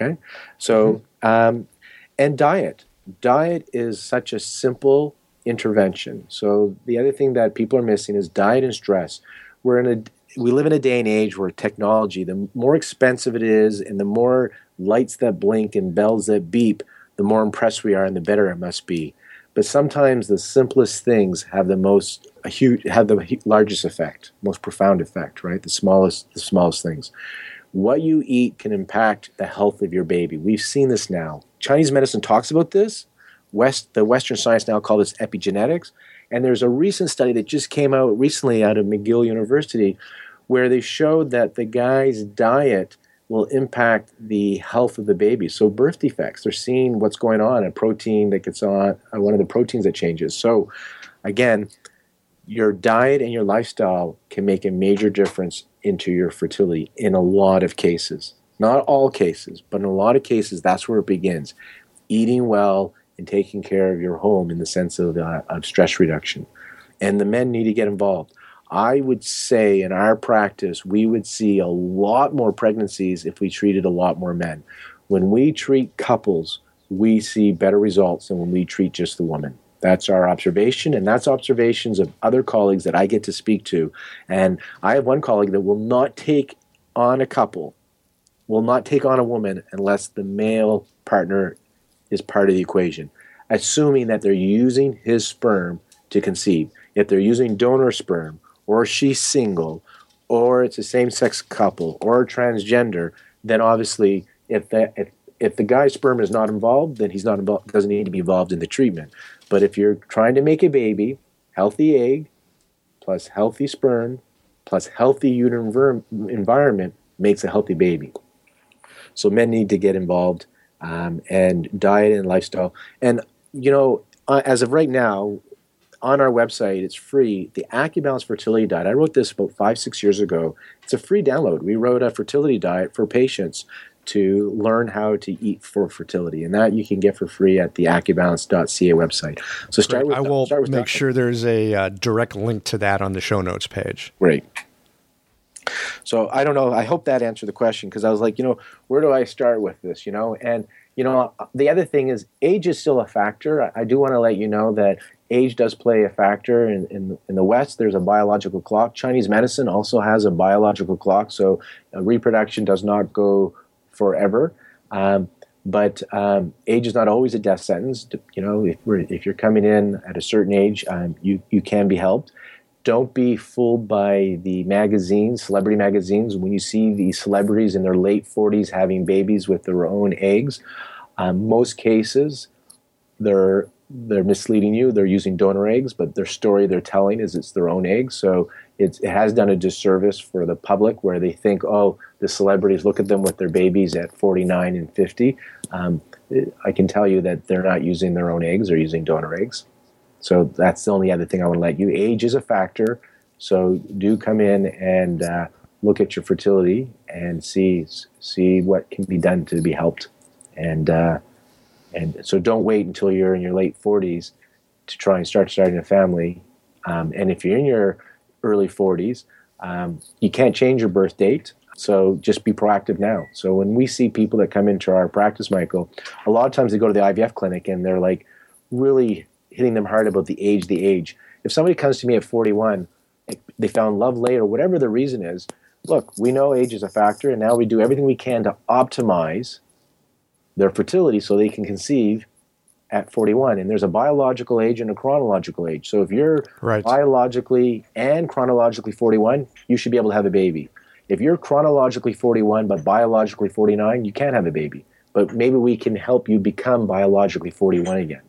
Okay? So, mm-hmm. um, and diet. Diet is such a simple intervention. So the other thing that people are missing is diet and stress. We're in a, we live in a day and age where technology, the more expensive it is and the more lights that blink and bells that beep, the more impressed we are and the better it must be. But sometimes the simplest things have the most a huge have the largest effect, most profound effect, right? The smallest the smallest things. What you eat can impact the health of your baby. We've seen this now. Chinese medicine talks about this. West the Western science now call this epigenetics. And there's a recent study that just came out recently out of McGill University where they showed that the guy's diet will impact the health of the baby. So birth defects, they're seeing what's going on, a protein that gets on, one of the proteins that changes. So again, your diet and your lifestyle can make a major difference into your fertility in a lot of cases. Not all cases, but in a lot of cases, that's where it begins. Eating well and taking care of your home in the sense of, uh, of stress reduction. And the men need to get involved. I would say in our practice, we would see a lot more pregnancies if we treated a lot more men. When we treat couples, we see better results than when we treat just the woman. That's our observation, and that's observations of other colleagues that I get to speak to. And I have one colleague that will not take on a couple, will not take on a woman unless the male partner is part of the equation, assuming that they're using his sperm to conceive. If they're using donor sperm, or she's single, or it's a same-sex couple, or transgender, then obviously if the, if, if the guy's sperm is not involved, then he's not involved, doesn't need to be involved in the treatment. But if you're trying to make a baby, healthy egg, plus healthy sperm, plus healthy uterine ver- environment makes a healthy baby. So men need to get involved, um, and diet and lifestyle. And, you know, uh, as of right now, on our website, it's free, the AcuBalance Fertility Diet. I wrote this about five, six years ago. It's a free download. We wrote a fertility diet for patients to learn how to eat for fertility, and that you can get for free at the AcuBalance dot C A website. So start with I will start with make doctor. sure there's a uh, direct link to that on the show notes page. Great. So I don't know. I hope that answered the question, because I was like, you know, where do I start with this, you know? And, you know, the other thing is age is still a factor. I, I do want to let you know that age does play a factor. In, in, in the West, there's a biological clock. Chinese medicine also has a biological clock, so uh, reproduction does not go forever. Um, but um, age is not always a death sentence. You know, if, we're, if you're coming in at a certain age, um, you, you can be helped. Don't be fooled by the magazines, celebrity magazines. When you see these celebrities in their late forties having babies with their own eggs, um, most cases they're they're misleading you. They're using donor eggs, but their story they're telling is it's their own eggs. So it's, it has done a disservice for the public where they think, oh, the celebrities, look at them with their babies at forty-nine and fifty. Um, I can tell you that they're not using their own eggs. They're using donor eggs. So that's the only other thing I want to let you. Age is a factor, so do come in and uh, look at your fertility and see see what can be done to be helped. And uh, and so don't wait until you're in your late forties to try and start starting a family. Um, and if you're in your early forties, um, you can't change your birth date. So just be proactive now. So when we see people that come into our practice, Michael, a lot of times they go to the I V F clinic and they're like really hitting them hard about the age, the age. If somebody comes to me at forty-one, they found love late or whatever the reason is, look, we know age is a factor, and now we do everything we can to optimize their fertility so they can conceive at forty-one. And there's a biological age and a chronological age. So if you're right, biologically and chronologically forty-one, you should be able to have a baby. If you're chronologically forty-one but biologically forty-nine, you can't have a baby. but maybe we can help you become biologically forty-one again.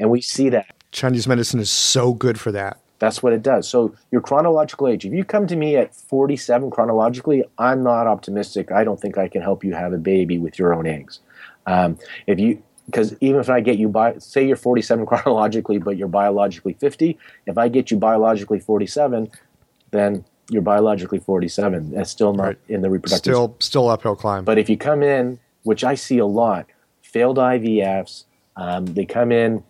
And we see that. Chinese medicine is so good for that. That's what it does. So your chronological age, if you come to me at forty-seven chronologically, I'm not optimistic. I don't think I can help you have a baby with your own eggs. Um, if you, because even if I get you, bi- say you're forty-seven chronologically, but you're biologically fifty, if I get you biologically forty-seven, then you're biologically forty-seven. That's still not right. In the reproductive. Still, still uphill climb. But if you come in, which I see a lot, failed I V Fs, um, they come in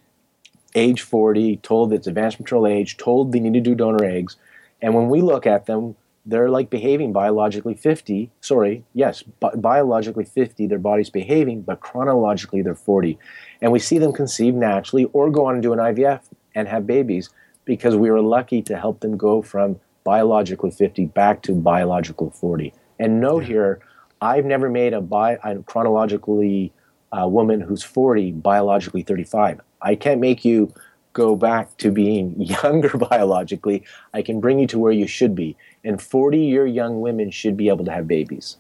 age forty, told it's advanced maternal age, told they need to do donor eggs. And when we look at them, they're like behaving biologically fifty. Sorry, yes, bi- biologically fifty, their body's behaving, but chronologically they're forty. And we see them conceive naturally or go on and do an I V F and have babies because we were lucky to help them go from biologically fifty back to biological forty. And note here, I've never made a, bi- a chronologically uh, woman who's forty biologically thirty-five. I can't make you go back to being younger biologically. I can bring you to where you should be. And forty-year young women should be able to have babies.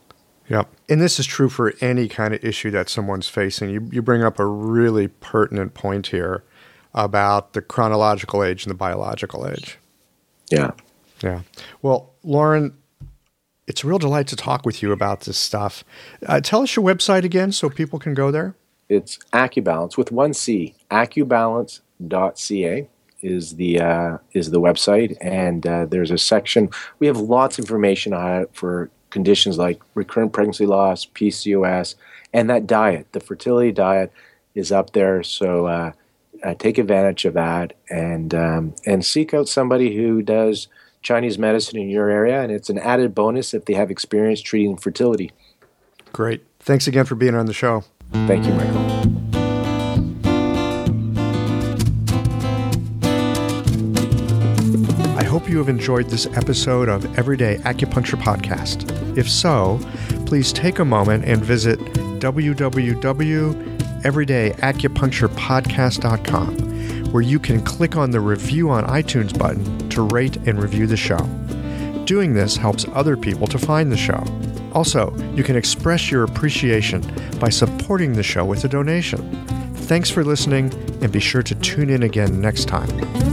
Yeah. And this is true for any kind of issue that someone's facing. You, you bring up a really pertinent point here about the chronological age and the biological age. Yeah. Yeah. Well, Lauren, it's a real delight to talk with you about this stuff. Uh, tell us your website again so people can go there. It's AcuBalance with one C. AcuBalance dot C A is the uh, is the website, and uh, there's a section. We have lots of information on it for conditions like recurrent pregnancy loss, P C O S, and that diet. The fertility diet is up there, so uh, uh, take advantage of that and um, and seek out somebody who does Chinese medicine in your area, and it's an added bonus if they have experience treating fertility. Great. Thanks again for being on the show. Thank you, Michael. I hope you have enjoyed this episode of Everyday Acupuncture Podcast. If so, please take a moment and visit w w w dot everyday acupuncture podcast dot com, where you can click on the review on iTunes button to rate and review the show. Doing this helps other people to find the show. Also, you can express your appreciation by supporting the show with a donation. Thanks for listening, and be sure to tune in again next time.